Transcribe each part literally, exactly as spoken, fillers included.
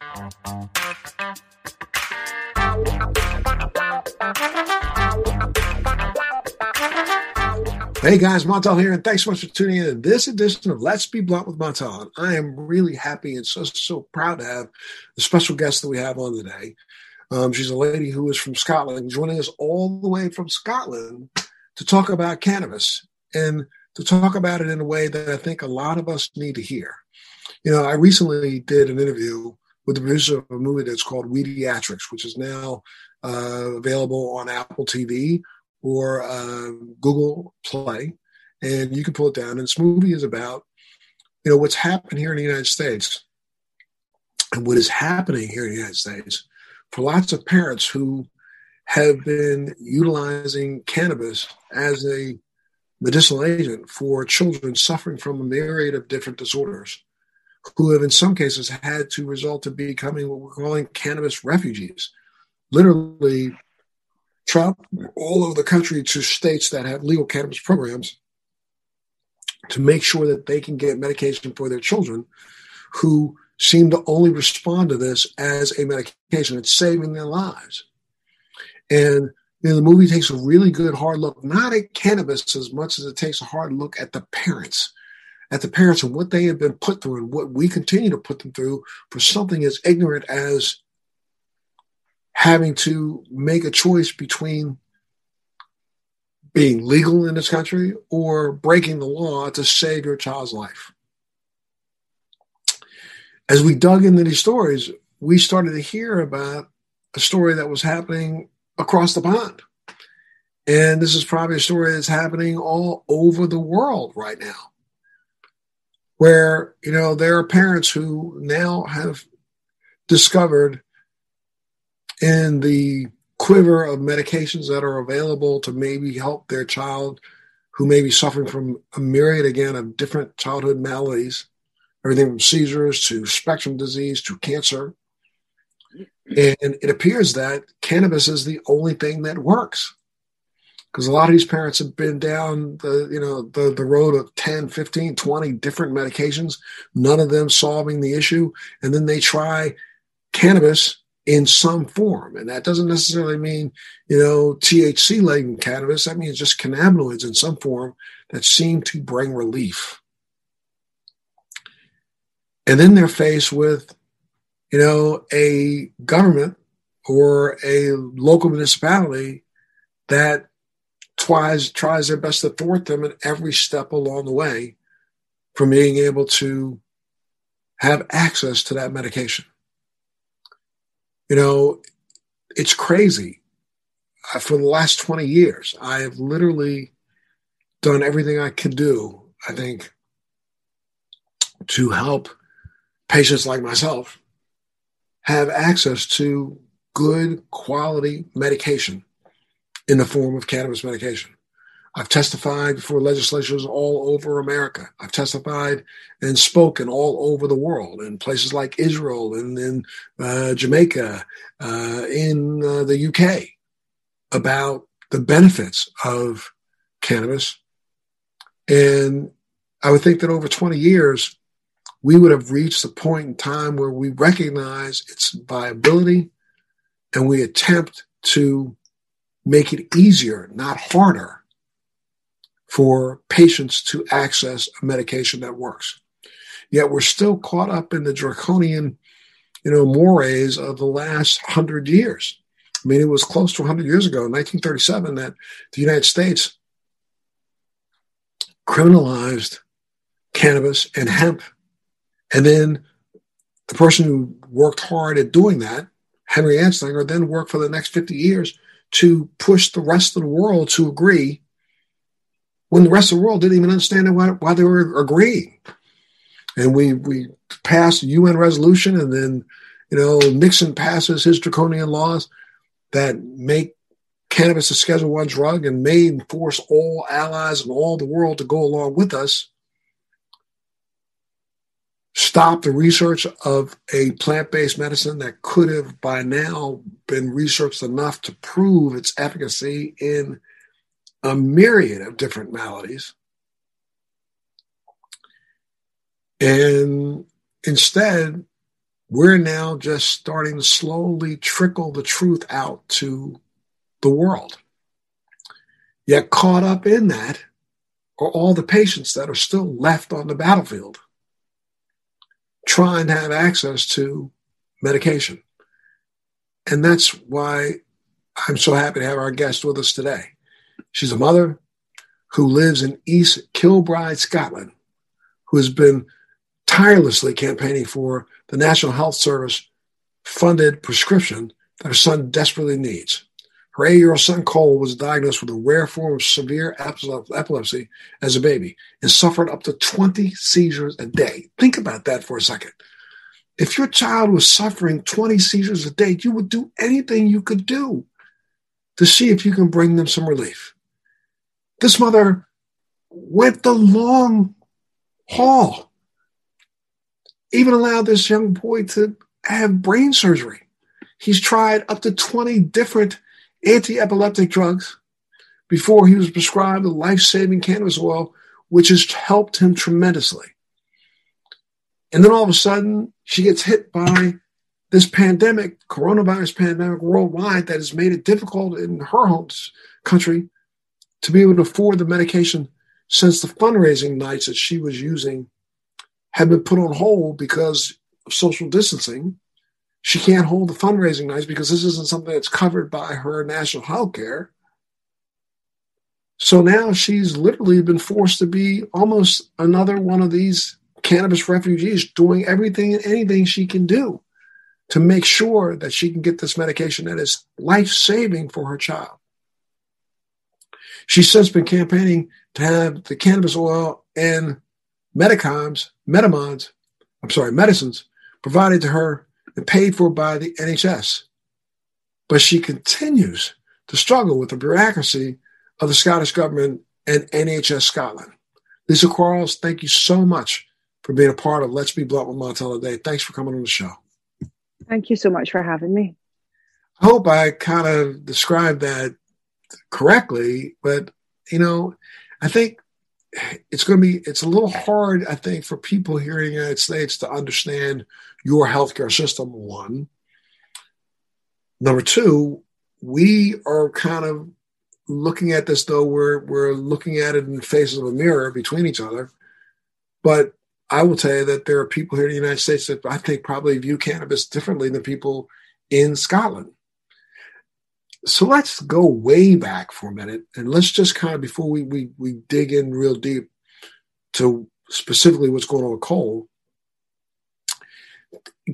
Hey guys, Montel here, and thanks so much for tuning in to this edition of Let's Be Blunt with Montel. And I am really happy and so, so proud to have the special guest that we have on today. Um, she's a lady who is from Scotland, joining us all the way from Scotland to talk about cannabis and to talk about it in a way that I think a lot of us need to hear. You know, I recently did an interview with the producer of a movie that's called Weediatrics, which is now uh, available on Apple T V or uh, Google Play, and you can pull it down. And this movie is about, you know, what's happened here in the United States and what is happening here in the United States for lots of parents who have been utilizing cannabis as a medicinal agent for children suffering from a myriad of different disorders, who have in some cases had to result to becoming what we're calling cannabis refugees. Literally traveled all over the country to states that have legal cannabis programs to make sure that they can get medication for their children, who seem to only respond to this as a medication. It's saving their lives. And you know, the movie takes a really good hard look, not at cannabis as much as it takes a hard look at the parents. at the parents and what they have been put through and what we continue to put them through for something as ignorant as having to make a choice between being legal in this country or breaking the law to save your child's life. As we dug into these stories, we started to hear about a story that was happening across the pond. And this is probably a story that's happening all over the world right now, where, you know, there are parents who now have discovered in the quiver of medications that are available to maybe help their child who may be suffering from a myriad, again, of different childhood maladies, everything from seizures to spectrum disease to cancer. And it appears that cannabis is the only thing that works, because a lot of these parents have been down the, you know, the, the road of ten, fifteen, twenty different medications, none of them solving the issue. And then they try cannabis in some form. And that doesn't necessarily mean, you know, T H C laden cannabis. That means just cannabinoids in some form that seem to bring relief. And then they're faced with, you know, a government or a local municipality that Tries, tries their best to thwart them at every step along the way from being able to have access to that medication. You know, it's crazy. For the last twenty years, I have literally done everything I can do, I think, to help patients like myself have access to good quality medication in the form of cannabis medication. I've testified before legislatures all over America. I've testified and spoken all over the world, in places like Israel and in uh, Jamaica, uh, in uh, the U K, about the benefits of cannabis. And I would think that over twenty years, we would have reached the point in time where we recognize its viability and we attempt to make it easier, not harder, for patients to access a medication that works. Yet we're still caught up in the draconian, you know, mores of the last hundred years. I mean, it was close to one hundred years ago, in nineteen thirty-seven, that the United States criminalized cannabis and hemp. And then the person who worked hard at doing that, Henry Anslinger, then worked for the next fifty years to push the rest of the world to agree when the rest of the world didn't even understand why, why they were agreeing. And we we passed a U N resolution, and then, you know, Nixon passes his draconian laws that make cannabis a Schedule One drug and may force all allies and all the world to go along with us, stop the research of a plant-based medicine that could have by now been researched enough to prove its efficacy in a myriad of different maladies. And instead, we're now just starting to slowly trickle the truth out to the world. Yet caught up in that are all the patients that are still left on the battlefield trying to have access to medication. And that's why I'm so happy to have our guest with us today. She's a mother who lives in East Kilbride, Scotland, who has been tirelessly campaigning for the National Health Service funded prescription that her son desperately needs. Her eight-year-old son, Cole, was diagnosed with a rare form of severe epilepsy as a baby and suffered up to twenty seizures a day. Think about that for a second. If your child was suffering twenty seizures a day, you would do anything you could do to see if you can bring them some relief. This mother went the long haul, even allowed this young boy to have brain surgery. He's tried up to twenty different anti-epileptic drugs before he was prescribed a life-saving cannabis oil, which has helped him tremendously. And then all of a sudden, she gets hit by this pandemic, coronavirus pandemic worldwide, that has made it difficult in her home country to be able to afford the medication, since the fundraising nights that she was using had been put on hold because of social distancing. She can't hold the fundraising nights because this isn't something that's covered by her national health care. So now she's literally been forced to be almost another one of these cannabis refugees, doing everything and anything she can do to make sure that she can get this medication that is life-saving for her child. She's since been campaigning to have the cannabis oil and medicoms, metamons, I'm sorry, medicines provided to her and paid for by the N H S. But she continues to struggle with the bureaucracy of the Scottish government and N H S Scotland. Lisa Quarrell, thank you so much for being a part of Let's Be Blunt with Montel today. Thanks for coming on the show. Thank you so much for having me. I hope I kind of described that correctly, but, you know, I think it's going to be, it's a little hard, I think, for people here in the United States to understand your healthcare system, one. Number two, we are kind of looking at this, though, we're, we're looking at it in the faces of a mirror between each other, but I will tell you that there are people here in the United States that I think probably view cannabis differently than people in Scotland. So let's go way back for a minute, and let's just kind of, before we we, we dig in real deep to specifically what's going on with Cole,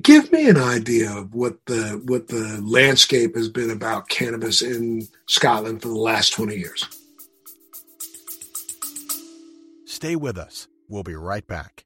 give me an idea of what the what the landscape has been about cannabis in Scotland for the last twenty years. Stay with us. We'll be right back.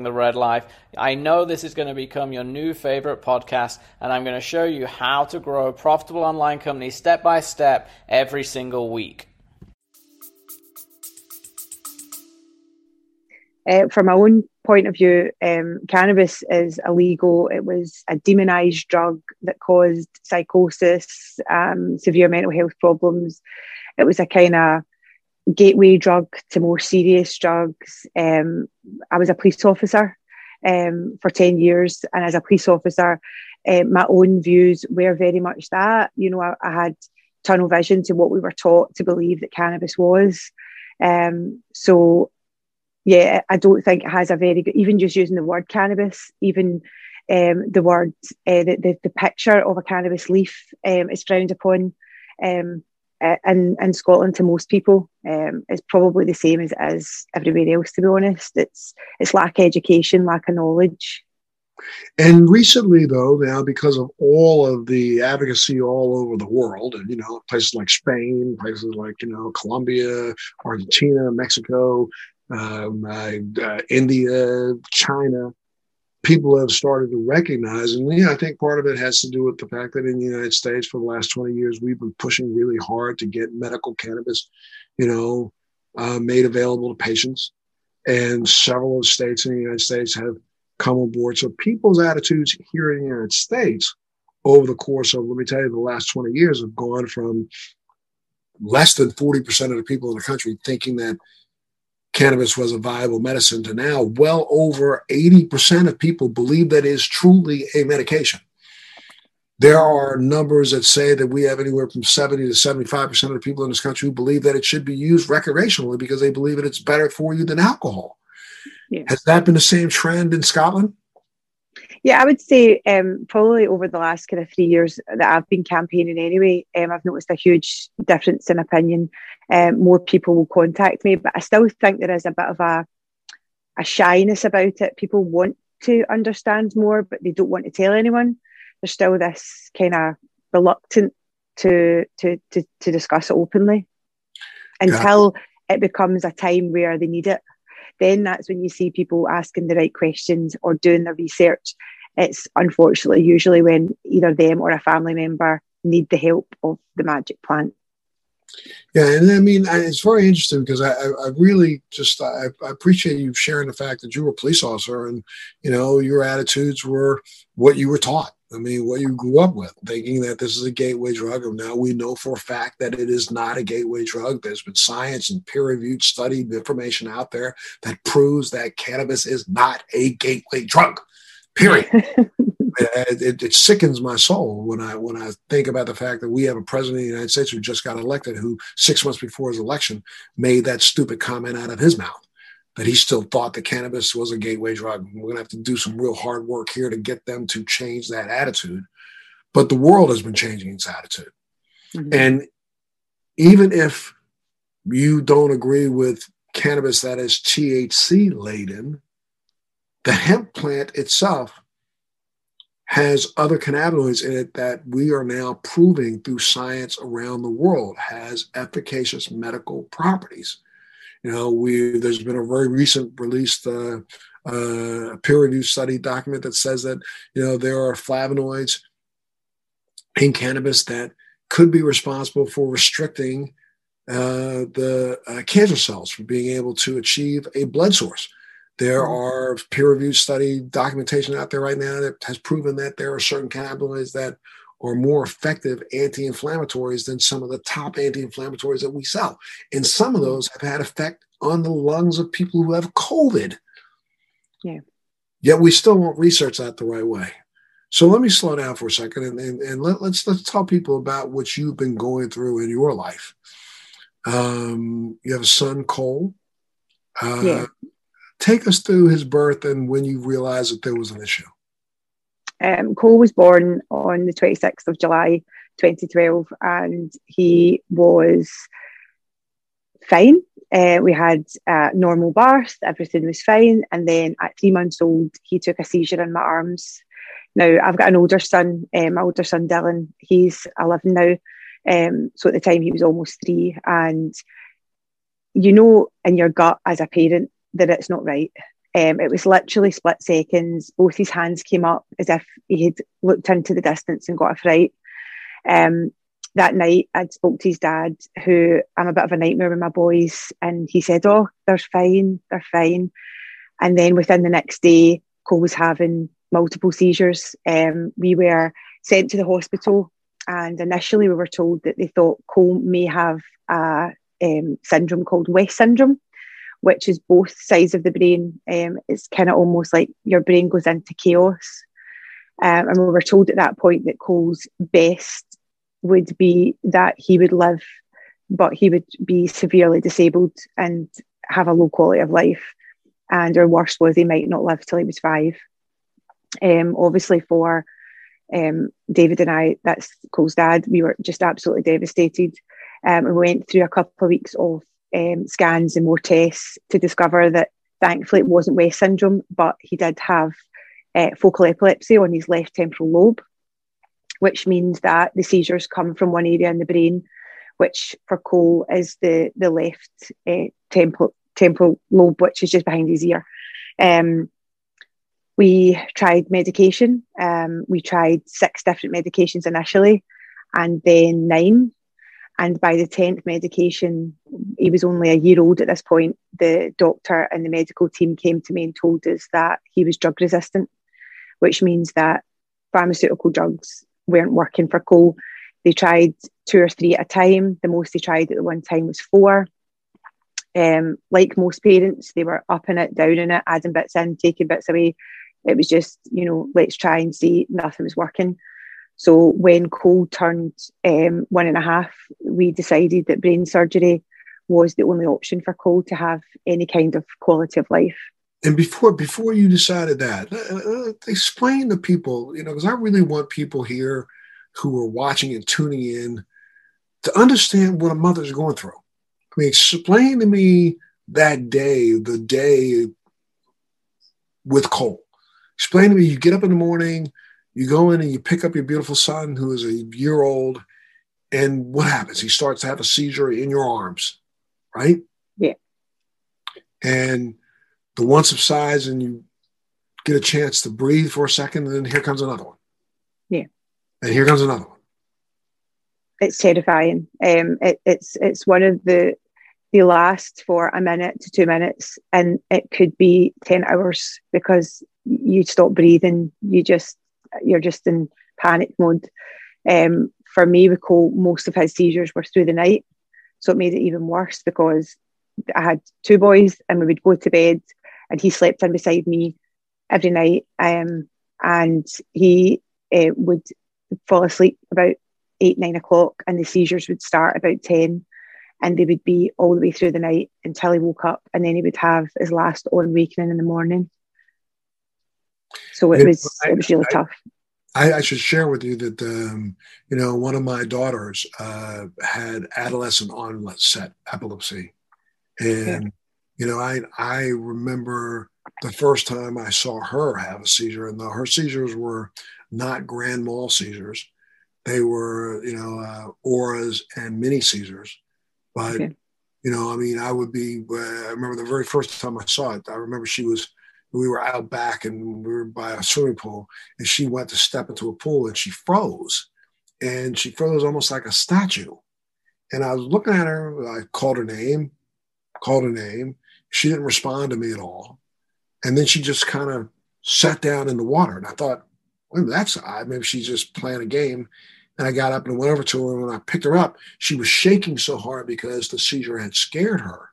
the Red Life. I know this is going to become your new favorite podcast, and I'm going to show you how to grow a profitable online company step by step every single week. Uh, from my own point of view, um, cannabis is illegal. It was a demonized drug that caused psychosis, um, severe mental health problems. It was a kind of gateway drug to more serious drugs. Um, I was a police officer um, for ten years, and as a police officer, uh, my own views were very much that. You know, I, I had tunnel vision to what we were taught to believe that cannabis was. Um, so, yeah, I don't think it has a very good, even just using the word cannabis, even um, the word, uh, the, the, the picture of a cannabis leaf um, is frowned upon. Um, In, in Scotland, to most people, um, it's probably the same as, as everywhere else, to be honest. It's it's lack of education, lack of knowledge. And recently, though, now because of all of the advocacy all over the world, and, you know, places like Spain, places like, you know, Colombia, Argentina, Mexico, um, uh, uh, India, China, people have started to recognize. And yeah, I think part of it has to do with the fact that in the United States for the last twenty years, we've been pushing really hard to get medical cannabis, you know, uh, made available to patients. And several of the states in the United States have come on board. So people's attitudes here in the United States over the course of, let me tell you, the last twenty years have gone from less than forty percent of the people in the country thinking that cannabis was a viable medicine to now well over eighty percent of people believe that is truly a medication. There are numbers that say that we have anywhere from seventy to seventy-five percent of the people in this country who believe that it should be used recreationally because they believe that it's better for you than alcohol. Yeah. Has that been the same trend in Scotland? Yeah, I would say um, probably over the last kind of three years that I've been campaigning anyway, um, I've noticed a huge difference in opinion. Um, more people will contact me, but I still think there is a bit of a, a shyness about it. People want to understand more, but they don't want to tell anyone. There's still this kind of reluctant to to to, to discuss it openly until yeah. it becomes a time where they need it. Then that's when you see people asking the right questions or doing the research. It's unfortunately usually when either them or a family member need the help of the magic plant. Yeah, and I mean, I, it's very interesting because I, I really just, I, I appreciate you sharing the fact that you were a police officer and, you know, your attitudes were what you were taught. I mean, what you grew up with, thinking that this is a gateway drug. And now we know for a fact that it is not a gateway drug. There's been science and peer-reviewed studied information out there that proves that cannabis is not a gateway drug, period. it, it, it sickens my soul when I when I think about the fact that we have a president of the United States who just got elected, who six months before his election made that stupid comment out of his mouth. That he still thought that cannabis was a gateway drug. We're going to have to do some real hard work here to get them to change that attitude. But the world has been changing its attitude. Mm-hmm. And even if you don't agree with cannabis that is T H C laden, the hemp plant itself has other cannabinoids in it that we are now proving through science around the world has efficacious medical properties. You know, we there's been a very recent released uh, uh, peer-reviewed study document that says that, you know, there are flavonoids in cannabis that could be responsible for restricting uh, the uh, cancer cells from being able to achieve a blood source. There are peer-reviewed study documentation out there right now that has proven that there are certain cannabinoids that are more effective anti-inflammatories than some of the top anti-inflammatories that we sell. And some of those have had effect on the lungs of people who have COVID. Yeah. Yet we still won't research that the right way. So let me slow down for a second and, and, and let, let's let's tell people about what you've been going through in your life. Um, you have a son, Cole. Uh, yeah. Take us through his birth and when you realized that there was an issue. Um, Cole was born on the twenty-sixth of July twenty twelve and he was fine. Uh, we had a normal birth, everything was fine, and then at three months old he took a seizure in my arms. Now I've got an older son, um, my older son Dylan, he's eleven now, um, so at the time he was almost three, and you know in your gut as a parent that it's not right. Um, it was literally split seconds. Both his hands came up as if he had looked into the distance and got a fright. Um, that night, I'd spoke to his dad, who I'm a bit of a nightmare with my boys, and he said, oh, they're fine, they're fine. And then within the next day, Cole was having multiple seizures. Um, we were sent to the hospital, and initially we were told that they thought Cole may have a um, syndrome called West syndrome, which is both sides of the brain. Um, it's kind of almost like your brain goes into chaos. Um, and we were told at that point that Cole's best would be that he would live, but he would be severely disabled and have a low quality of life. And our worst was he might not live till he was five. Um, obviously for um, David and I, that's Cole's dad, we were just absolutely devastated. Um, and we went through a couple of weeks of Um, scans and more tests to discover that thankfully it wasn't West syndrome, but he did have uh, focal epilepsy on his left temporal lobe, which means that the seizures come from one area in the brain, which for Cole is the, the left uh, temporal, temporal lobe, which is just behind his ear. Um, we tried medication. Um, we tried six different medications initially and then nine. And by the tenth medication, he was only a year old at this point. The doctor and the medical team came to me and told us that he was drug resistant, which means that pharmaceutical drugs weren't working for Cole. They tried two or three at a time. The most they tried at the one time was four. Um, like most parents, they were upping it, downing it, adding bits in, taking bits away. It was just, you know, let's try and see. Nothing was working. So when Cole turned um, one and a half, we decided that brain surgery was the only option for Cole to have any kind of quality of life. And before before you decided that, uh, explain to people, you know, because I really want people here who are watching and tuning in to understand what a mother's going through. I mean, explain to me that day, the day with Cole. Explain to me, you get up in the morning, you go in and you pick up your beautiful son who is a year old, and what happens? He starts to have a seizure in your arms, right? Yeah. And the one subsides and you get a chance to breathe for a second, and then here comes another one. Yeah. And here comes another one. It's terrifying. Um, it, it's it's one of the, they last for a minute to two minutes and it could be ten hours because you stop breathing. You just, you're just in panic mode. Um, for me, with Cole, most of his seizures were through the night. So it made it even worse because I had two boys and we would go to bed and he slept in beside me every night. Um, and he uh, would fall asleep about eight, nine o'clock, and the seizures would start about ten, and they would be all the way through the night until he woke up, and then he would have his last on waking in the morning. So it, it was I, it was really I, tough. I, I should share with you that um, you know, one of my daughters uh, had adolescent onset epilepsy, and yeah. you know, I I remember the first time I saw her have a seizure, and the, her seizures were not grand mal seizures. They were, you know, uh, auras and mini seizures. But, okay. you know, I mean, I would be, uh, I remember the very first time I saw it, I remember she was, we were out back and we were by a swimming pool, and she went to step into a pool and she froze. And she froze almost like a statue. And I was looking at her, I called her name, called her name. She didn't respond to me at all. And then she just kind of sat down in the water. And I thought, well, that's odd. Maybe she's just playing a game. And I got up and went over to her. And when I picked her up, she was shaking so hard because the seizure had scared her.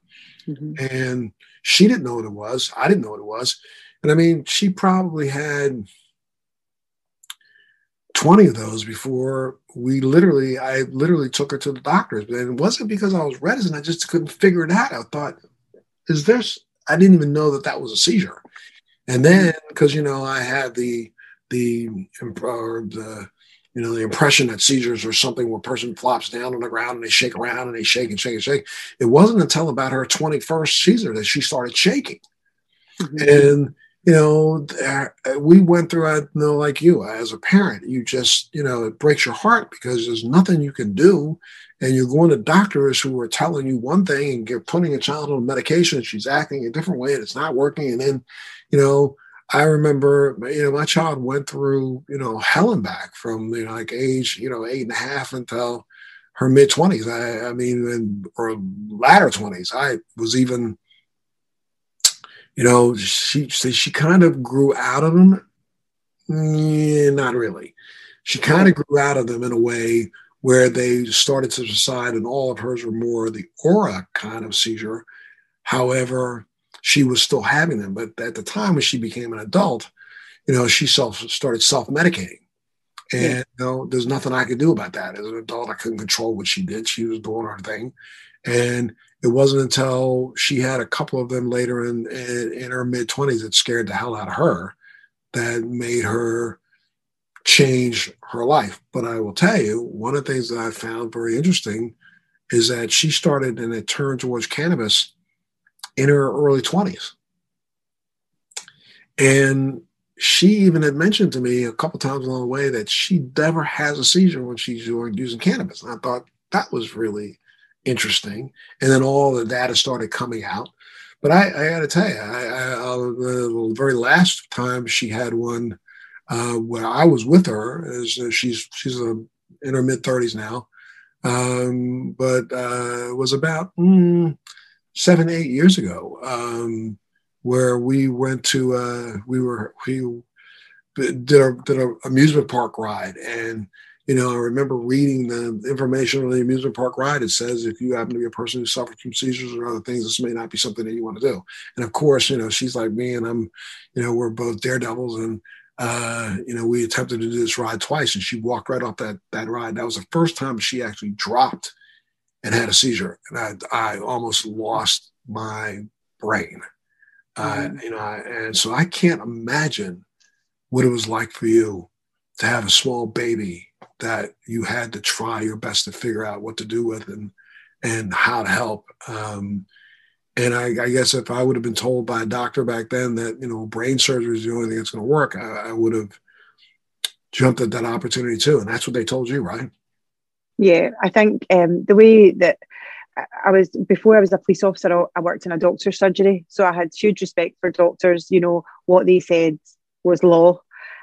Mm-hmm. And she didn't know what it was. I didn't know what it was. And I mean, she probably had twenty of those before we literally, I literally took her to the doctors. But it wasn't because I was reticent. I just couldn't figure it out. I thought, is this, I didn't even know that that was a seizure. And then, because, you know, I had the, The, or the, you know, the impression that seizures are something where a person flops down on the ground and they shake around and they shake and shake and shake. It wasn't until about her twenty-first seizure that she started shaking. Mm-hmm. And, you know, there, we went through, I know, like you, as a parent, you just, you know, it breaks your heart because there's nothing you can do. And you're going to doctors who are telling you one thing and you're putting a child on medication and she's acting a different way and it's not working. And then, you know, I remember, you know, my child went through, you know, hell and back from, you know, like age, you know, eight and a half until her mid twenties. I, I mean, and, or latter twenties. I was even, you know, she she kind of grew out of them. Yeah, not really. She kind of grew out of them in a way where they started to subside, and all of hers were more the aura kind of seizure. However, she was still having them. But at the time when she became an adult, you know, she self started self-medicating. And, yeah. you know, there's nothing I could do about that. As an adult, I couldn't control what she did. She was doing her thing. And it wasn't until she had a couple of them later in, in, in her mid-twenties that scared the hell out of her that made her change her life. But I will tell you, one of the things that I found very interesting is that she started in a turn towards cannabis in her early twenties. And she even had mentioned to me a couple times along the way that she never has a seizure when she's using cannabis. And I thought that was really interesting. And then all the data started coming out. But I, I got to tell you, I, I, I, the very last time she had one, uh, when I was with her, is uh, she's she's uh, in her mid thirties now, um, but uh, it was about mm, seven eight years ago, um, where we went to uh, we were we did a did a amusement park ride, and you know I remember reading the information on the amusement park ride. It says if you happen to be a person who suffered from seizures or other things, this may not be something that you want to do. And of course, you know she's like me, and I'm, you know, we're both daredevils and. Uh, you know, we attempted to do this ride twice and she walked right off that, that ride. That was the first time she actually dropped and had a seizure. And I, I almost lost my brain. Uh, you know, I, and so I can't imagine what it was like for you to have a small baby that you had to try your best to figure out what to do with and, and how to help. Um, And I, I guess if I would have been told by a doctor back then that, you know, brain surgery is the only thing that's going to work, I, I would have jumped at that opportunity too. And that's what they told you, right? Yeah, I think um, the way that I was, before I was a police officer, I worked in a doctor's surgery. So I had huge respect for doctors. You know, what they said was law.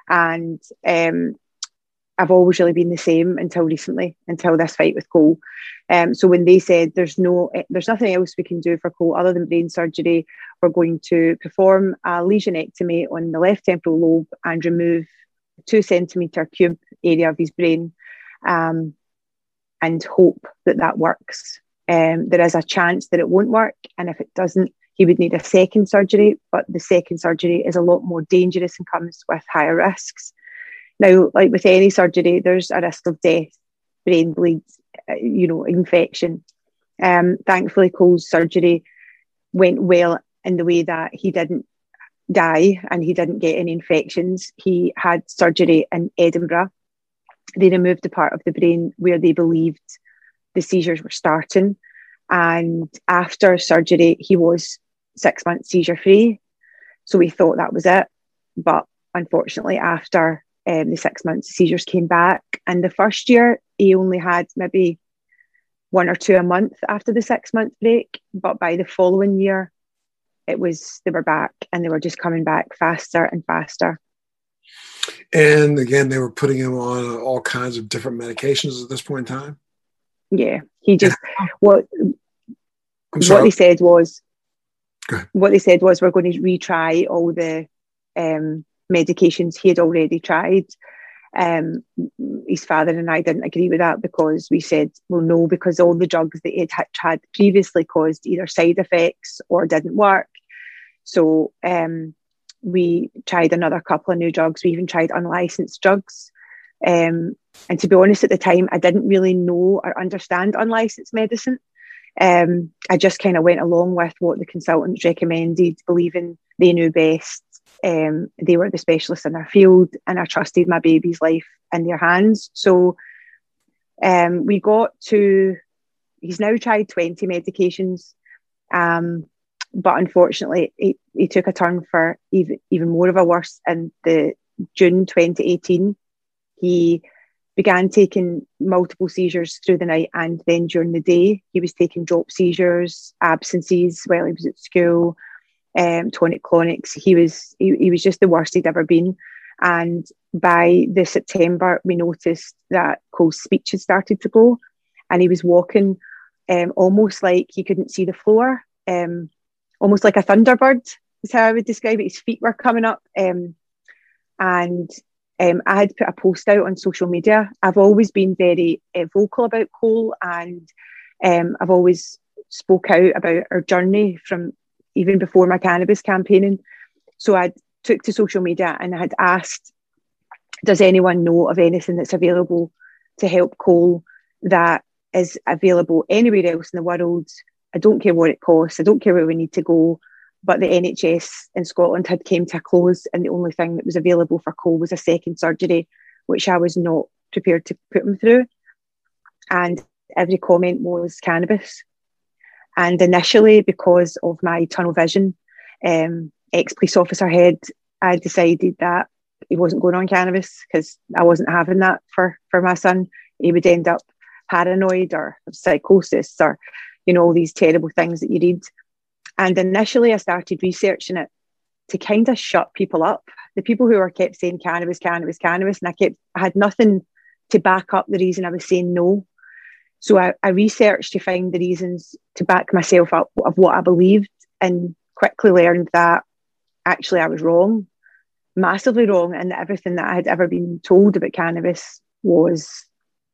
And um, I've always really been the same until recently, until this fight with Cole. Um, so when they said there's no, there's nothing else we can do for Cole other than brain surgery, we're going to perform a lesionectomy on the left temporal lobe and remove a two centimetre cube area of his brain um, and hope that that works. Um, there is a chance that it won't work. And if it doesn't, he would need a second surgery, but the second surgery is a lot more dangerous and comes with higher risks. Now, like with any surgery, there's a risk of death, brain bleeds, you know, infection. Um, thankfully, Cole's surgery went well in the way that he didn't die and he didn't get any infections. He had surgery in Edinburgh. They removed the part of the brain where they believed the seizures were starting. And after surgery, he was six months seizure-free. So we thought that was it. But unfortunately, after Um, the six months, the seizures came back. And the first year, he only had maybe one or two a month after the six-month break. But by the following year, it was they were back, and they were just coming back faster and faster. And again, they were putting him on all kinds of different medications at this point in time? Yeah. He just... what what they said was... What they said was, we're going to retry all the... Um, medications he had already tried. Um, his father and I didn't agree with that because we said, well, no, because all the drugs that he had tried previously caused either side effects or didn't work. So um, we tried another couple of new drugs. We even tried unlicensed drugs. Um, and to be honest, at the time, I didn't really know or understand unlicensed medicine. Um, I just kind of went along with what the consultants recommended, believing they knew best. Um, they were the specialists in their field, and I trusted my baby's life in their hands. So um, we got to, he's now tried twenty medications, um, but unfortunately he, he took a turn for even, even more of a worse in the June twenty eighteen. He began taking multiple seizures through the night, and then during the day he was taking drop seizures, absences while he was at school, Um, tonic clonics. He was he, he was just the worst he'd ever been. And by the September, we noticed that Cole's speech had started to go, and he was walking um, almost like he couldn't see the floor, um, almost like a thunderbird is how I would describe it. His feet were coming up, um, and um, I had put a post out on social media. I've always been very uh, vocal about Cole, and um, I've always spoke out about our journey from even before my cannabis campaigning. So I took to social media and I had asked, does anyone know of anything that's available to help Cole that is available anywhere else in the world? I don't care what it costs. I don't care where we need to go. But the N H S in Scotland had came to a close, and the only thing that was available for Cole was a second surgery, which I was not prepared to put him through. And every comment was cannabis. And initially, because of my tunnel vision, um, ex-police officer head, I decided that he wasn't going on cannabis because I wasn't having that for, for my son. He would end up paranoid or psychosis or, you know, all these terrible things that you read. And initially I started researching it to kind of shut people up. The people who were kept saying cannabis, cannabis, cannabis, and I kept, I had nothing to back up the reason I was saying no. So I, I researched to find the reasons to back myself up of what I believed, and quickly learned that actually I was wrong, massively wrong, and that everything that I had ever been told about cannabis was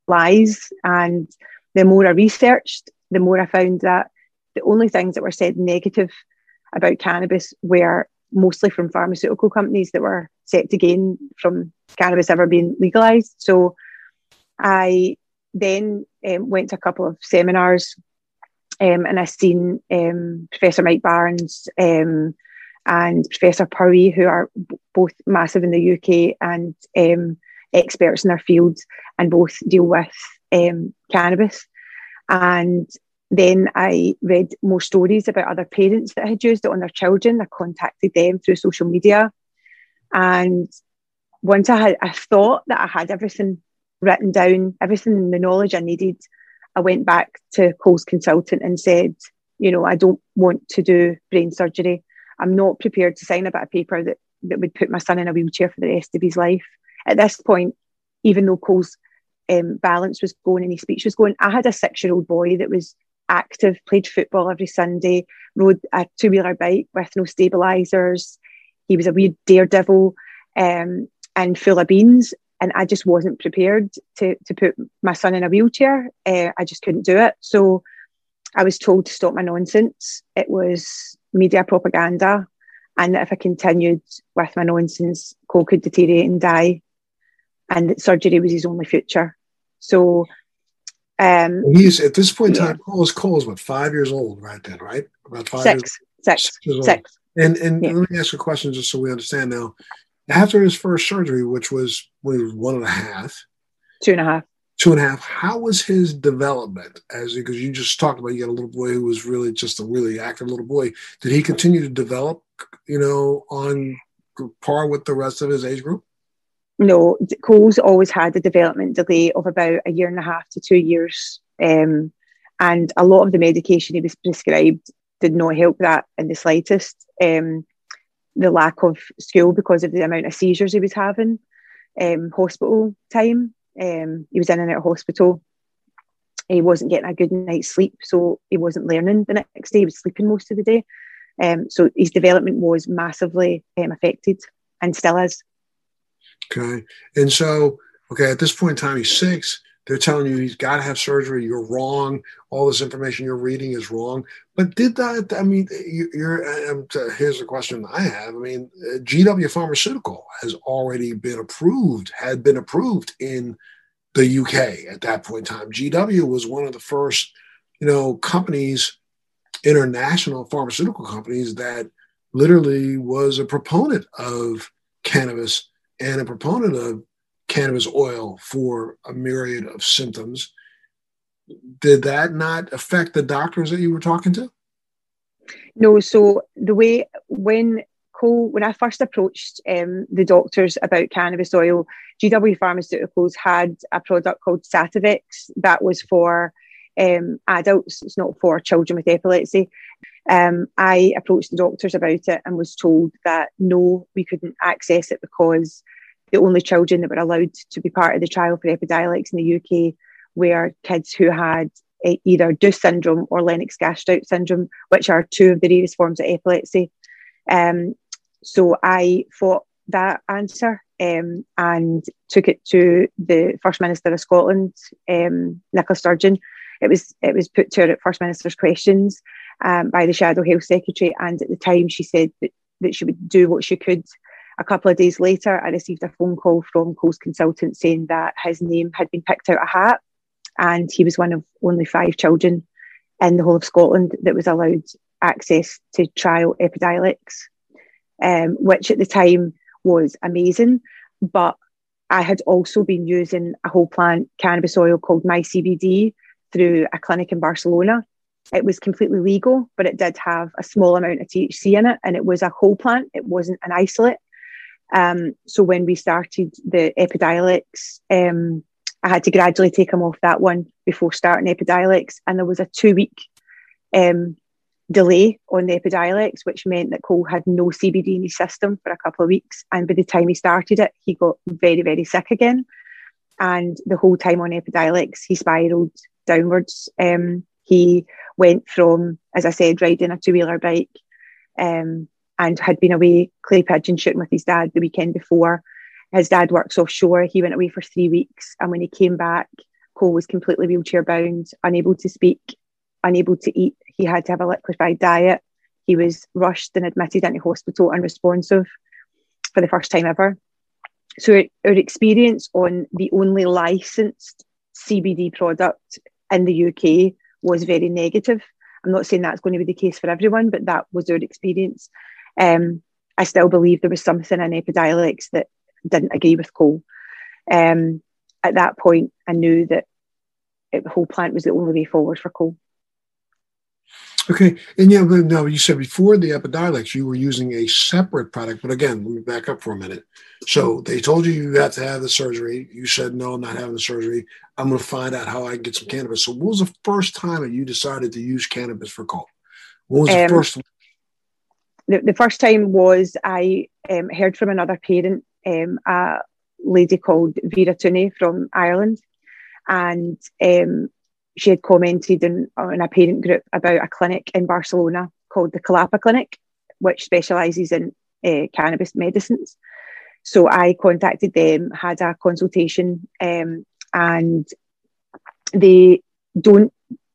lies. And the more I researched, the more I found that the only things that were said negative about cannabis were mostly from pharmaceutical companies that were set to gain from cannabis ever being legalised. So I then um, went to a couple of seminars, um, and I seen um, Professor Mike Barnes um, and Professor Perry, who are b- both massive in the U K and um, experts in their fields, and both deal with um, cannabis. And then I read more stories about other parents that had used it on their children. I contacted them through social media. And once I had, I thought that I had everything written down, everything in the knowledge I needed, I went back to Cole's consultant and said, you know, I don't want to do brain surgery. I'm not prepared to sign a bit of paper that, that would put my son in a wheelchair for the rest of his life. At this point, even though Cole's um, balance was going and his speech was going, I had a six-year-old boy that was active, played football every Sunday, rode a two-wheeler bike with no stabilisers. He was a weird daredevil um, and full of beans. And I just wasn't prepared to, to put my son in a wheelchair. Uh, I just couldn't do it. So I was told to stop my nonsense. It was media propaganda. And that if I continued with my nonsense, Cole could deteriorate and die. And that surgery was his only future. So... Um, he's at this point in yeah. time, Cole's Cole's what, five years old right then, right? About five six, years six, six, years six. Old. And and yeah. let me ask you a question just so we understand now. After his first surgery, which was when he was one and a half, two and a half, two and a half, how was his development? As because you just talked about, you got a little boy who was really just a really active little boy. Did he continue to develop, you know, on par with the rest of his age group? No, Cole's always had a development delay of about a year and a half to two years. Um, and a lot of the medication he was prescribed did not help that in the slightest. Um, the lack of school because of the amount of seizures he was having, um, hospital time. Um, he was in and out of hospital. He wasn't getting a good night's sleep, so he wasn't learning the next day. He was sleeping most of the day. Um, so his development was massively um, affected and still is. Okay. And so, okay, at this point in time, he's six. They're telling you he's got to have surgery. You're wrong. All this information you're reading is wrong. But did that, I mean, you're, here's the question I have. I mean, G W Pharmaceutical has already been approved, had been approved in the U K at that point in time. G W was one of the first, you know, companies, international pharmaceutical companies that literally was a proponent of cannabis and a proponent of cannabis oil for a myriad of symptoms. Did that not affect the doctors that you were talking to? No. So the way when Cole, when I first approached um, the doctors about cannabis oil, G W Pharmaceuticals had a product called Sativex that was for um, adults. It's not for children with epilepsy. Um, I approached the doctors about it and was told that no, we couldn't access it because the only children that were allowed to be part of the trial for Epidiolex in the U K were kids who had uh, either Dravet syndrome or Lennox-Gastaut syndrome, which are two of the rarest forms of epilepsy. Um, so I fought that answer um, and took it to the First Minister of Scotland, um, Nicola Sturgeon. It was, it was put to her at First Minister's Questions um, by the Shadow Health Secretary, and at the time she said that, that she would do what she could. A couple of days later, I received a phone call from Cole's consultant saying that his name had been picked out a hat and he was one of only five children in the whole of Scotland that was allowed access to trial Epidiolex, um, which at the time was amazing. But I had also been using a whole plant cannabis oil called MyCBD through a clinic in Barcelona. It was completely legal, but it did have a small amount of T H C in it, and it was a whole plant. It wasn't an isolate. Um, so when we started the Epidiolex, um, I had to gradually take him off that one before starting Epidiolex, and there was a two-week um, delay on the Epidiolex, which meant that Cole had no C B D in his system for a couple of weeks. And by the time he started it, he got very, very sick again. And the whole time on Epidiolex, he spiralled downwards. Um, he went from, as I said, riding a two-wheeler bike um, and had been away clay pigeon shooting with his dad the weekend before. His dad works offshore. He went away for three weeks. And when he came back, Cole was completely wheelchair-bound, unable to speak, unable to eat. He had to have a liquefied diet. He was rushed and admitted into hospital unresponsive for the first time ever. So our experience on the only licensed C B D product in the U K was very negative. I'm not saying that's going to be the case for everyone, but that was our experience. Um, I still believe there was something in Epidiolex that didn't agree with Cole. Um, at that point, I knew that it, the whole plant was the only way forward for Cole. Okay, and yeah, now you said before the Epidiolex, you were using a separate product, but again, let me back up for a minute. So they told you you had to have the surgery. You said, no, I'm not having the surgery. I'm going to find out how I can get some cannabis. So what was the first time that you decided to use cannabis for Cole? What was the um, first one? The, the first time was I um, heard from another parent, um, a lady called Vera Tunney from Ireland, and um she had commented in, in a parent group about a clinic in Barcelona called the Kalapa Clinic, which specialises in uh, cannabis medicines. So I contacted them, had a consultation, um, and they don't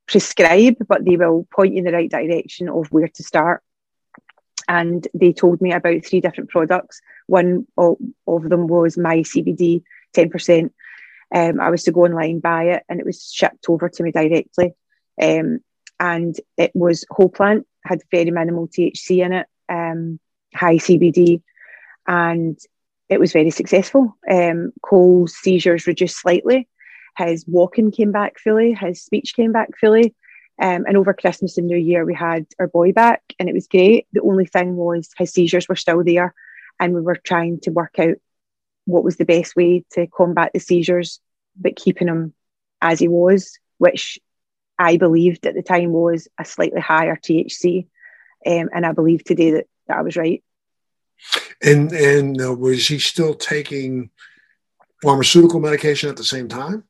prescribe, but they will point you in the right direction of where to start. And they told me about three different products. One of, of them was MyCBD, ten percent. Um, I was to go online, buy it, and it was shipped over to me directly. Um, and it was whole plant, had very minimal T H C in it, um, high C B D, and it was very successful. Um, Cole's seizures reduced slightly. His walking came back fully. His speech came back fully. Um, and over Christmas and New Year, we had our boy back, and it was great. The only thing was his seizures were still there, and we were trying to work out what was the best way to combat the seizures, but keeping him as he was, which I believed at the time was a slightly higher T H C. Um, and I believe today that, that I was right. And and uh, was he still taking pharmaceutical medication at the same time?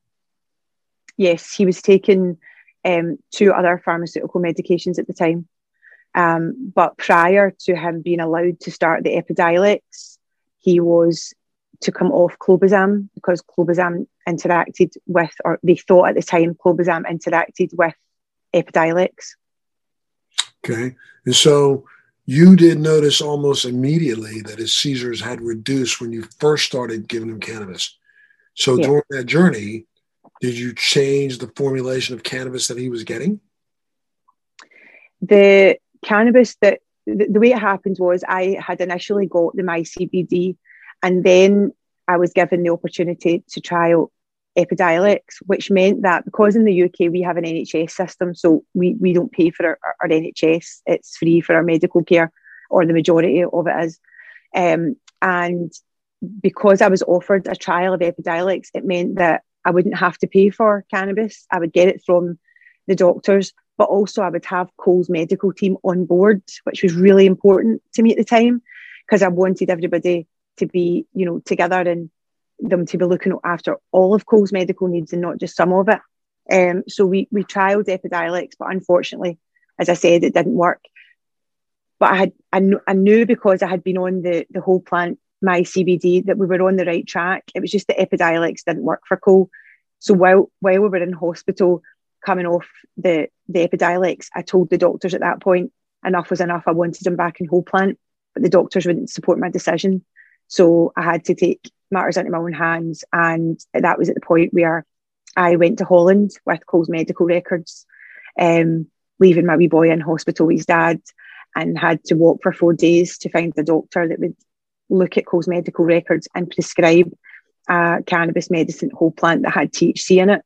Yes, he was taking um, two other pharmaceutical medications at the time. Um, but prior to him being allowed to start the Epidiolex, he was to come off clobazam, because clobazam interacted with, or they thought at the time clobazam interacted with Epidiolex. Okay. And so you did notice almost immediately that his seizures had reduced when you first started giving him cannabis. So yeah. During that journey, did you change the formulation of cannabis that he was getting? The cannabis that, the, the way it happened was I had initially got the MyCBD, and then I was given the opportunity to try out Epidiolex, which meant that because in the U K we have an N H S system, so we, we don't pay for our, our N H S. It's free for our medical care, or the majority of it is. Um, and because I was offered a trial of Epidiolex, it meant that I wouldn't have to pay for cannabis. I would get it from the doctors, but also I would have Cole's medical team on board, which was really important to me at the time, because I wanted everybody to be, you know, together and them to be looking after all of Cole's medical needs and not just some of it. Um, so we we trialled Epidiolex, but unfortunately, as I said, it didn't work. But I had I, kn- I knew because I had been on the, the whole plant, MyCBD, that we were on the right track. It was just the Epidiolex didn't work for Cole. So while while we were in hospital coming off the, the Epidiolex, I told the doctors at that point, enough was enough. I wanted him back in whole plant, but the doctors wouldn't support my decision. So I had to take matters into my own hands, and that was at the point where I went to Holland with Cole's medical records, um, leaving my wee boy in hospital with his dad, and had to walk for four days to find a doctor that would look at Cole's medical records and prescribe a cannabis medicine whole plant that had T H C in it.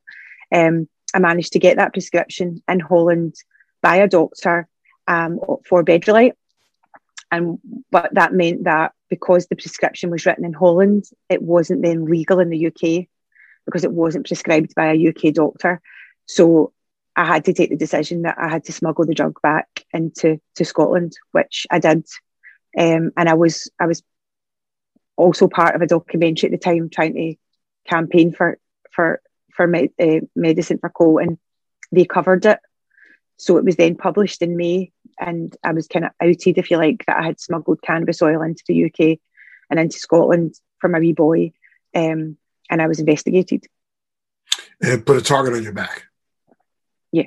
Um, I managed to get that prescription in Holland by a doctor um, for Bedrolite. And but that meant that because the prescription was written in Holland, it wasn't then legal in the U K because it wasn't prescribed by a U K doctor. So I had to take the decision that I had to smuggle the drug back into to Scotland, which I did. Um, and I was I was also part of a documentary at the time trying to campaign for for for med, uh, medicine for Cole, and they covered it. So it was then published in May, and I was kind of outed, if you like, that I had smuggled cannabis oil into the U K and into Scotland from a wee boy, um, and I was investigated. And put a target on your back. Yeah.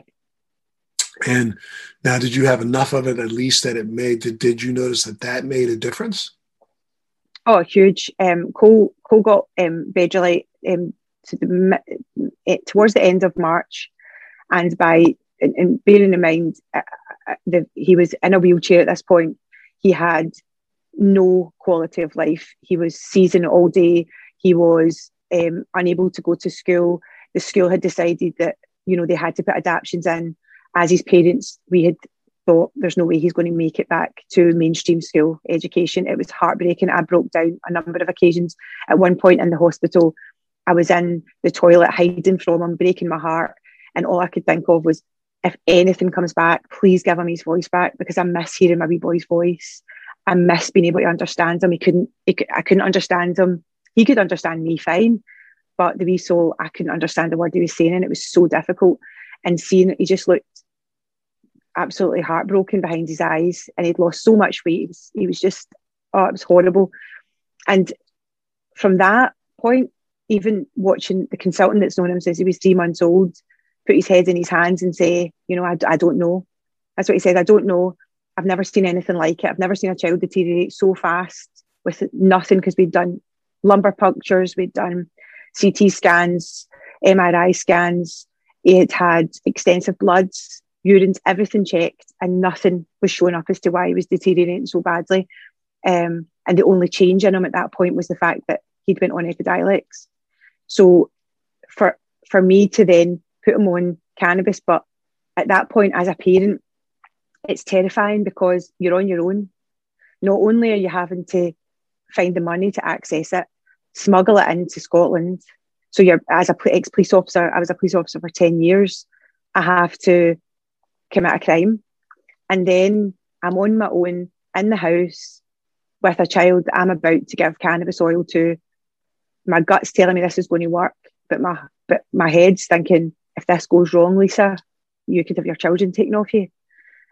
And now, did you have enough of it, at least, that it made, did, did you notice that that made a difference? Oh, huge. Um, Cole, Cole got um, Vegilite um, to the, it, towards the end of March. And by, and, and bearing in mind, uh, uh, the, he was in a wheelchair at this point. He had no quality of life. He was seizing all day. He was um, unable to go to school. The school had decided that, you know, they had to put adaptions in. As his parents, we had thought there's no way he's going to make it back to mainstream school education. It was heartbreaking. I broke down a number of occasions. At one point in the hospital, I was in the toilet hiding from him, breaking my heart. And all I could think of was, if anything comes back, please give him his voice back, because I miss hearing my wee boy's voice. I miss being able to understand him. He couldn't, he, I couldn't understand him. He could understand me fine, but the wee soul, I couldn't understand a word he was saying, and it was so difficult. And seeing it, he just looked absolutely heartbroken behind his eyes, and he'd lost so much weight. He was, he was just, oh, it was horrible. And from that point, even watching the consultant that's known him since he was three months old put his head in his hands and say, you know, I, I don't know. That's what he said. I don't know. I've never seen anything like it. I've never seen a child deteriorate so fast with nothing, because we'd done lumbar punctures, we'd done C T scans, M R I scans. He had had extensive bloods, urines, everything checked, and nothing was showing up as to why he was deteriorating so badly. Um, and the only change in him at that point was the fact that he'd been on Epidiolex. So for for me to then put him on cannabis, but at that point as a parent, it's terrifying, because you're on your own. Not only are you having to find the money to access it, smuggle it into Scotland. So you're, as an ex-police officer, I was a police officer for ten years. I have to commit a crime. And then I'm on my own in the house with a child I'm about to give cannabis oil to. My gut's telling me this is going to work, but my but my head's thinking, if this goes wrong, Lisa, you could have your children taken off you.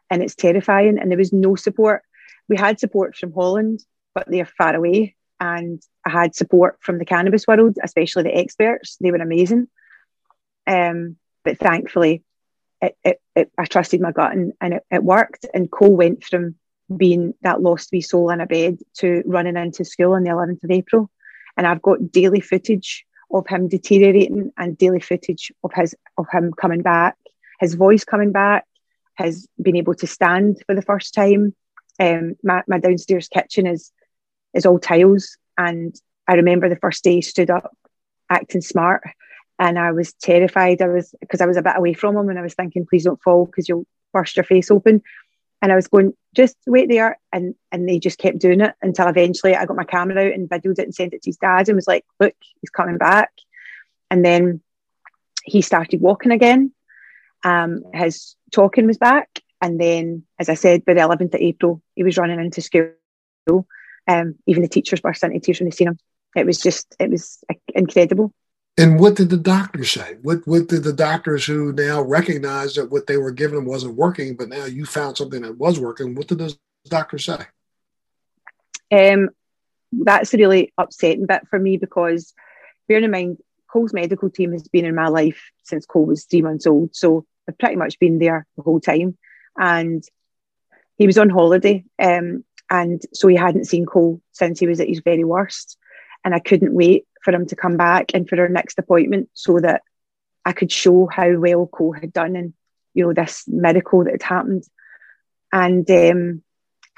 And it's terrifying. And there was no support. We had support from Holland, but they're far away. And I had support from the cannabis world, especially the experts. They were amazing. Um, but thankfully, it, it, it, I trusted my gut, and, and it, it worked. And Cole went from being that lost wee soul in a bed to running into school on the eleventh of April. And I've got daily footage of him deteriorating and daily footage of his of him coming back, his voice coming back, his being able to stand for the first time. Um, my, my downstairs kitchen is... is all tiles, and I remember the first day he stood up acting smart, and I was terrified. I was, because I was a bit away from him, and I was thinking, please don't fall, because you'll burst your face open. And I was going, just wait there, and and they just kept doing it until eventually I got my camera out and videoed it and sent it to his dad and was like, look, he's coming back. And then he started walking again, um, his talking was back, and then, as I said, by the eleventh of April he was running into school. Um, even the teachers burst into tears when they seen him. It was just, it was incredible. And what did the doctors say? What what did the doctors who now recognize that what they were giving him wasn't working, but now you found something that was working? What did those doctors say? Um, that's a really upsetting bit for me, because bearing in mind, Cole's medical team has been in my life since Cole was three months old. So I've pretty much been there the whole time. And he was on holiday. Um, And so he hadn't seen Cole since he was at his very worst. And I couldn't wait for him to come back and for our next appointment, so that I could show how well Cole had done and, you know, this miracle that had happened. And um,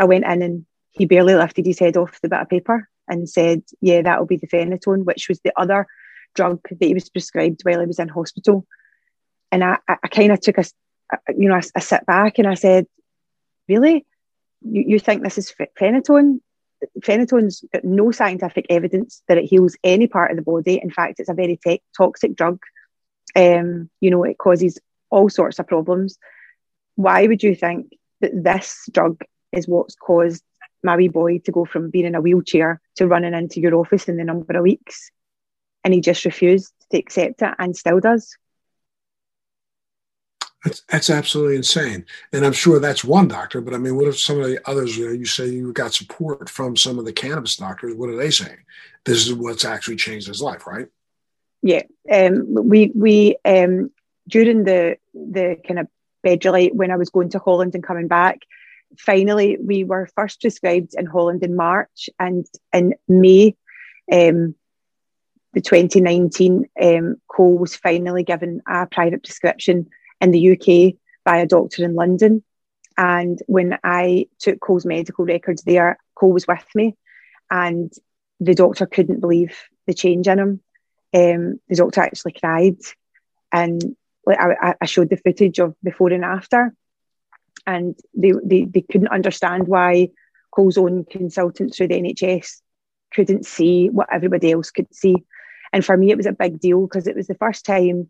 I went in, and he barely lifted his head off the bit of paper and said, yeah, that'll be the phenytoin, which was the other drug that he was prescribed while he was in hospital. And I, I kind of took a, you know, a, a sit back, and I said, really? You, you think this is phenytoin? Phenytoin's got no scientific evidence that it heals any part of the body. In fact, it's a very te- toxic drug. Um, you know, it causes all sorts of problems. Why would you think that this drug is what's caused my wee boy to go from being in a wheelchair to running into your office in the number of weeks? And he just refused to accept it and still does. That's, that's absolutely insane. And I'm sure that's one doctor, but I mean, what if some of the others, you know, you say you got support from some of the cannabis doctors, what are they saying? This is what's actually changed his life, right? Yeah. Um, we, we um, during the, the kind of Bedrolite, when I was going to Holland and coming back, finally, we were first prescribed in Holland in March, and in May, um, the twenty nineteen, um, Cole was finally given a private prescription in the U K by a doctor in London. And when I took Cole's medical records there, Cole was with me, and the doctor couldn't believe the change in him. Um, the doctor actually cried, and I, I showed the footage of before and after, and they, they, they couldn't understand why Cole's own consultant through the N H S couldn't see what everybody else could see. And for me, it was a big deal, because it was the first time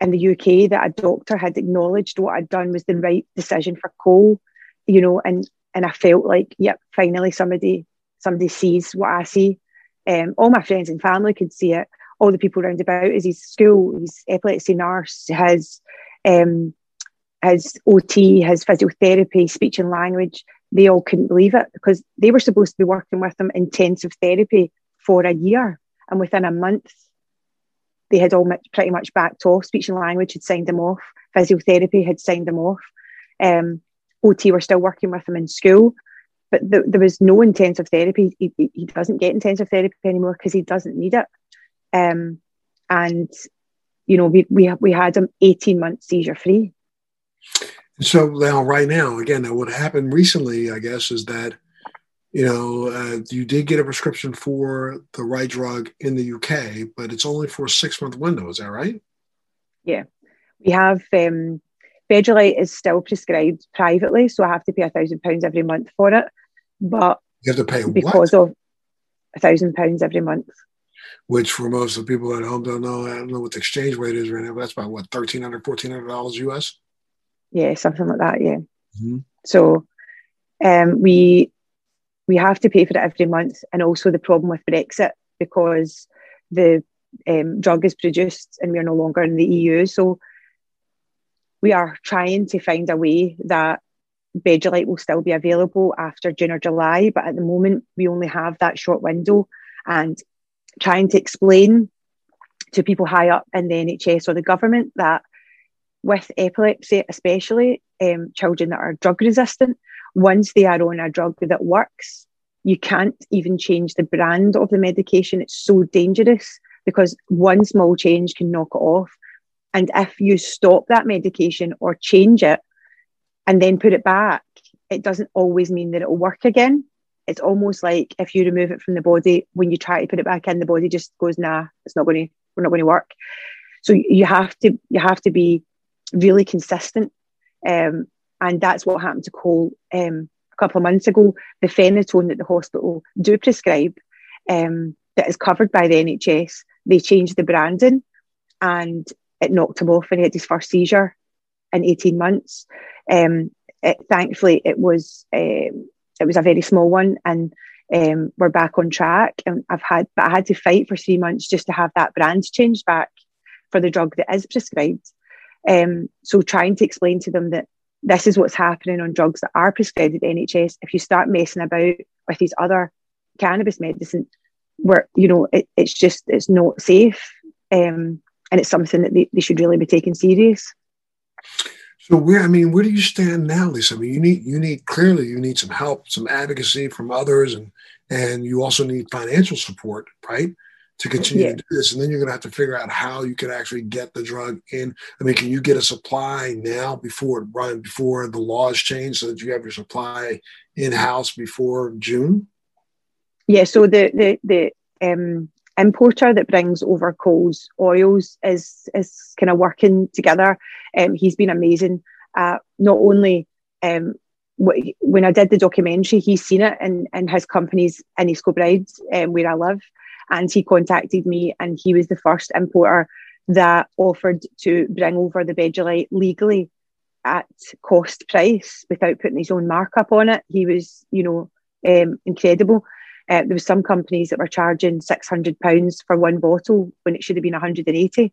in the U K that a doctor had acknowledged what I'd done was the right decision for Cole, you know, and, and I felt like, yep, finally somebody somebody sees what I see. Um, all my friends and family could see it. All the people round about, is his school, his epilepsy nurse, his um, his O T, his physiotherapy, speech and language, they all couldn't believe it, because they were supposed to be working with them intensive therapy for a year. And within a month, they had all pretty much backed off. Speech and language had signed them off. Physiotherapy had signed them off. Um, O T were still working with them in school. But th- there was no intensive therapy. He, he doesn't get intensive therapy anymore because he doesn't need it. Um, and, you know, we we, we had him eighteen months seizure free. So now, right now, again, what happened recently, I guess, is that, you know, uh, you did get a prescription for the right drug in the U K, but it's only for a six-month window. Is that right? Yeah. We have, um, Bedrolite is still prescribed privately, so I have to pay one thousand pounds every month for it. But you have to pay what? Because of one thousand pounds every month. Which for most of the people at home don't know, I don't know what the exchange rate is right now, but that's about, what, thirteen hundred dollars, fourteen hundred dollars U S? Yeah, something like that, yeah. Mm-hmm. So um, we we have to pay for it every month. And also the problem with Brexit, because the um, drug is produced and we're no longer in the E U. So we are trying to find a way that Bedrolite will still be available after June or July. But at the moment, we only have that short window. And trying to explain to people high up in the N H S or the government that with epilepsy, especially um, children that are drug resistant, once they are on a drug that works, you can't even change the brand of the medication. It's so dangerous, because one small change can knock it off. And if you stop that medication or change it and then put it back, it doesn't always mean that it will work again. It's almost like if you remove it from the body, when you try to put it back in, the body just goes, nah, it's not going to, we're not going to work. So you have to, you have to be really consistent, um, and that's what happened to Cole um, a couple of months ago. The phenytoin that the hospital do prescribe, um, that is covered by the N H S, they changed the branding, and it knocked him off, and he had his first seizure in eighteen months. Um, it, thankfully, it was um, it was a very small one, and um, we're back on track. And I've had, but I had to fight for three months just to have that brand changed back for the drug that is prescribed. Um, so trying to explain to them that this is what's happening on drugs that are prescribed at the N H S. If you start messing about with these other cannabis medicine, where, you know, it, it's just, it's not safe. Um, and it's something that they, they should really be taking serious. So where, I mean, where do you stand now, Lisa? I mean, you need, you need, clearly you need some help, some advocacy from others, and, and you also need financial support, right? To continue yeah. to do this, and then you're going to have to figure out how you can actually get the drug in. I mean, can you get a supply now before it run before the laws change, so that you have your supply in house before June? Yeah. So the the the um, importer that brings over Cole's oils is is kind of working together. Um, he's been amazing. Uh, not only um, when I did the documentary, he's seen it in in his companies in East Kilbride, um, where I live. And he contacted me, and he was the first importer that offered to bring over the Vegilite legally at cost price without putting his own markup on it. He was, you know, um, incredible. Uh, there was some companies that were charging six hundred pounds for one bottle when it should have been one hundred eighty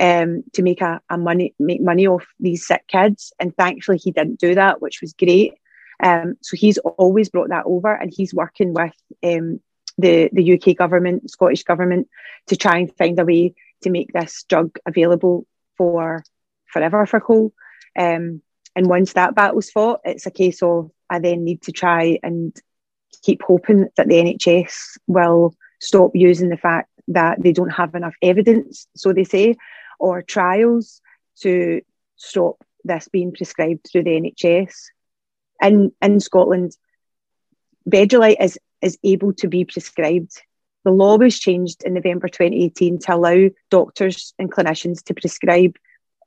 um, to make a, a money make money off these sick kids. And thankfully, he didn't do that, which was great. Um, so he's always brought that over, and he's working with um, the, the U K government, Scottish government, to try and find a way to make this drug available for forever for Cole. Um, and once that battle's fought, it's a case of I then need to try and keep hoping that the N H S will stop using the fact that they don't have enough evidence, so they say, or trials to stop this being prescribed through the N H S. In, in Scotland, Bedrolite is, is able to be prescribed. The law was changed in November twenty eighteen to allow doctors and clinicians to prescribe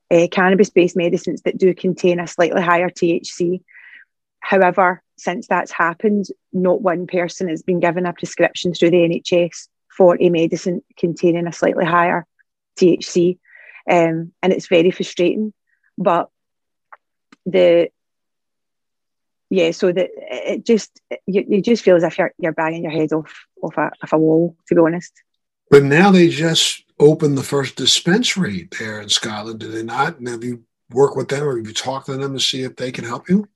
uh, cannabis-based medicines that do contain a slightly higher T H C. However, since that's happened, not one person has been given a prescription through the N H S for a medicine containing a slightly higher T H C. Um, and it's very frustrating. But the... Yeah, so that it just you, you just feel as if you're you're banging your head off off a, off a wall, to be honest. But now they just opened the first dispensary there in Scotland, do they not? And have you worked with them, or have you talked to them to see if they can help you?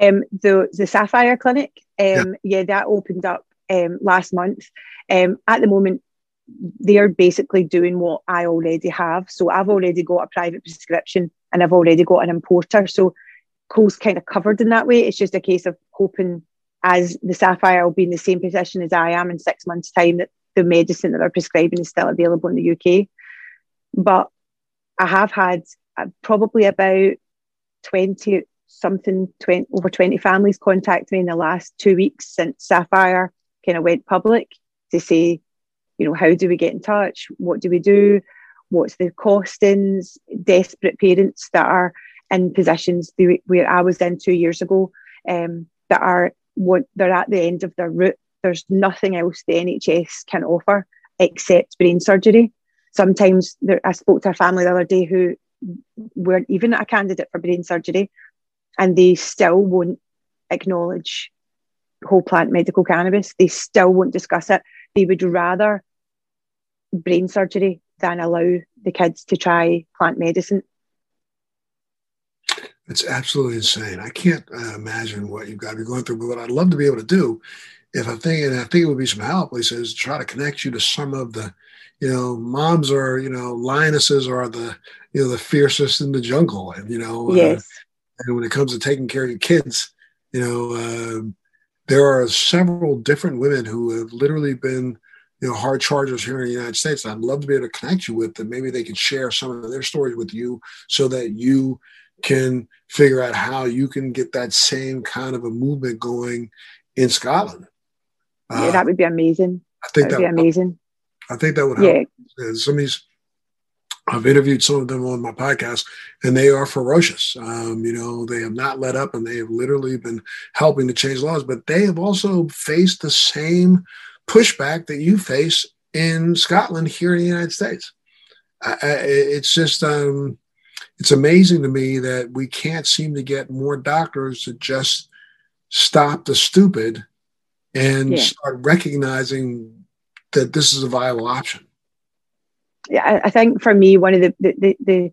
Um, the the Sapphire Clinic, um, yeah. yeah, that opened up um, last month. Um, at the moment, they are basically doing what I already have. So I've already got a private prescription, and I've already got an importer. So Cole's kind of covered in that way. It's just a case of hoping, as the Sapphire will be in the same position as I am in six months' time, that the medicine that they're prescribing is still available in the U K. But I have had probably about twenty something, twenty, over twenty families contact me in the last two weeks since Sapphire kind of went public to say, you know, how do we get in touch? What do we do? What's the costings? Desperate parents that are in positions where I was in two years ago, um, that are what they're at the end of their route. There's nothing else the N H S can offer except brain surgery. Sometimes there, I spoke to a family the other day who weren't even a candidate for brain surgery, and they still won't acknowledge whole plant medical cannabis. They still won't discuss it. They would rather brain surgery than allow the kids to try plant medicine. It's absolutely insane. I can't uh, imagine what you've got to be going through. But what I'd love to be able to do, if I think, and I think it would be some help, Lisa, is try to connect you to some of the, you know, moms or, you know, lionesses are the, you know, the fiercest in the jungle. And, you know, yes. uh, and when it comes to taking care of your kids, you know, uh, there are several different women who have literally been, you know, hard chargers here in the United States. I'd love to be able to connect you with them. Maybe they can share some of their stories with you so that you can figure out how you can get that same kind of a movement going in Scotland. Uh, yeah, that would be amazing. I think that would that be would, amazing. I think that would help. Yeah. Some of these, I've interviewed some of them on my podcast, and they are ferocious. Um, you know, they have not let up, and they have literally been helping to change laws, but they have also faced the same pushback that you face in Scotland here in the United States. I, I, it's just... Um, It's amazing to me that we can't seem to get more doctors to just stop the stupid and yeah. start recognizing that this is a viable option. Yeah, I think for me, one of the, the, the, the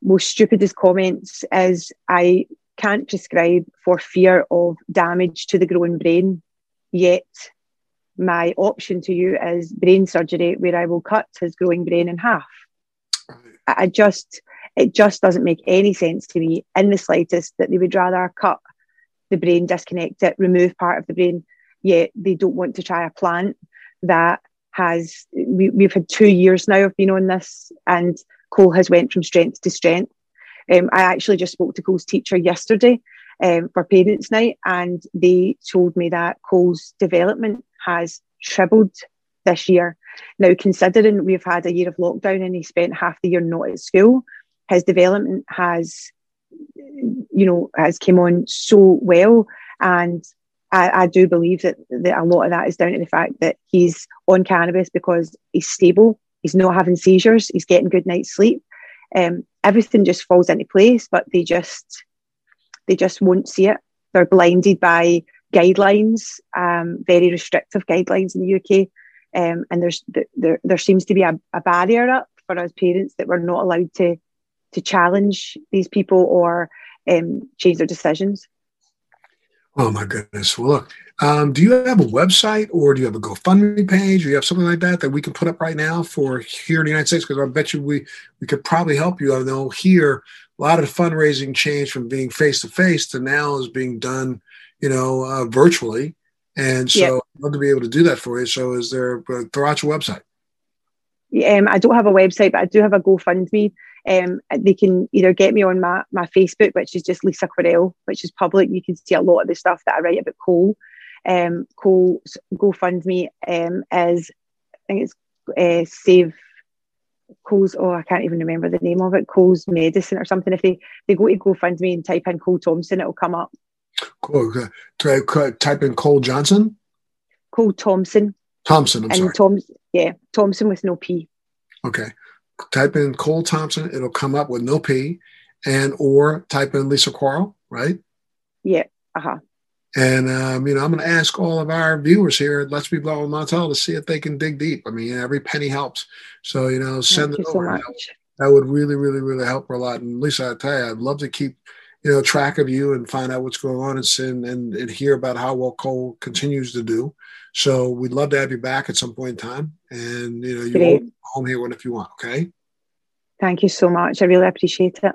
most stupidest comments is I can't prescribe for fear of damage to the growing brain, yet my option to you is brain surgery where I will cut his growing brain in half. I just... It just doesn't make any sense to me in the slightest that they would rather cut the brain, disconnect it, remove part of the brain, yet they don't want to try a plant that has... We, we've had two years now of being on this, and Cole has went from strength to strength. Um, I actually just spoke to Cole's teacher yesterday um, for parents' night, and they told me that Cole's development has tripled this year. Now, considering we've had a year of lockdown and he spent half the year not at school, his development has, you know, has came on so well. And I, I do believe that, that a lot of that is down to the fact that he's on cannabis because he's stable. he's not having seizures, he's getting good night's sleep. Um, everything just falls into place, but they just they just won't see it. They're blinded by guidelines, um, very restrictive guidelines in the U K. Um, and there's there there seems to be a, a barrier up for us parents that we're not allowed to to challenge these people or um, change their decisions. Oh my goodness! Well, look, um, do you have a website or do you have a GoFundMe page? Or you have something like that that we can put up right now for here in the United States? Because I bet you we we could probably help you. I know here a lot of fundraising changed from being face to face to now is being done, you know, uh, virtually. And so yep. I'd love to be able to do that for you. So is there a Thracha website? Yeah, um, I don't have a website, but I do have a GoFundMe. Um, they can either get me on my, my Facebook, which is just Lisa Quarrell, which is public. You can see a lot of the stuff that I write about Cole. Um, Cole's GoFundMe um, is, I think it's uh, Save Cole's, oh, I can't even remember the name of it, Cole's Medicine or something. If they, they go to GoFundMe and type in Cole Thompson, it'll come up. Cool. Type in Cole Johnson? Cole Thompson. Thompson, I'm and sorry. Tom, yeah, Thompson with no P. Okay. Type in Cole Thompson. It'll come up with no P. And or type in Lisa Quarrell, right? Yeah. Uh-huh. And, um, you know, I'm going to ask all of our viewers here at Let's Be Blah with Montel to see if they can dig deep. I mean, every penny helps. So, you know, send Thank it over. So that would really, really, really help her a lot. And Lisa, I tell you, I'd love to keep you know, track of you and find out what's going on and send and, and hear about how well Cole continues to do. So we'd love to have you back at some point in time. And, you know, you're home here whenever you want. Okay. Thank you so much. I really appreciate it.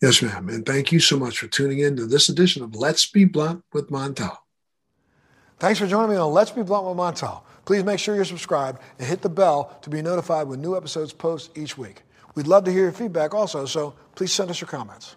Yes, ma'am. And thank you so much for tuning in to this edition of Let's Be Blunt with Montel. Thanks for joining me on Let's Be Blunt with Montel. Please make sure you're subscribed and hit the bell to be notified when new episodes post each week. We'd love to hear your feedback also, so please send us your comments.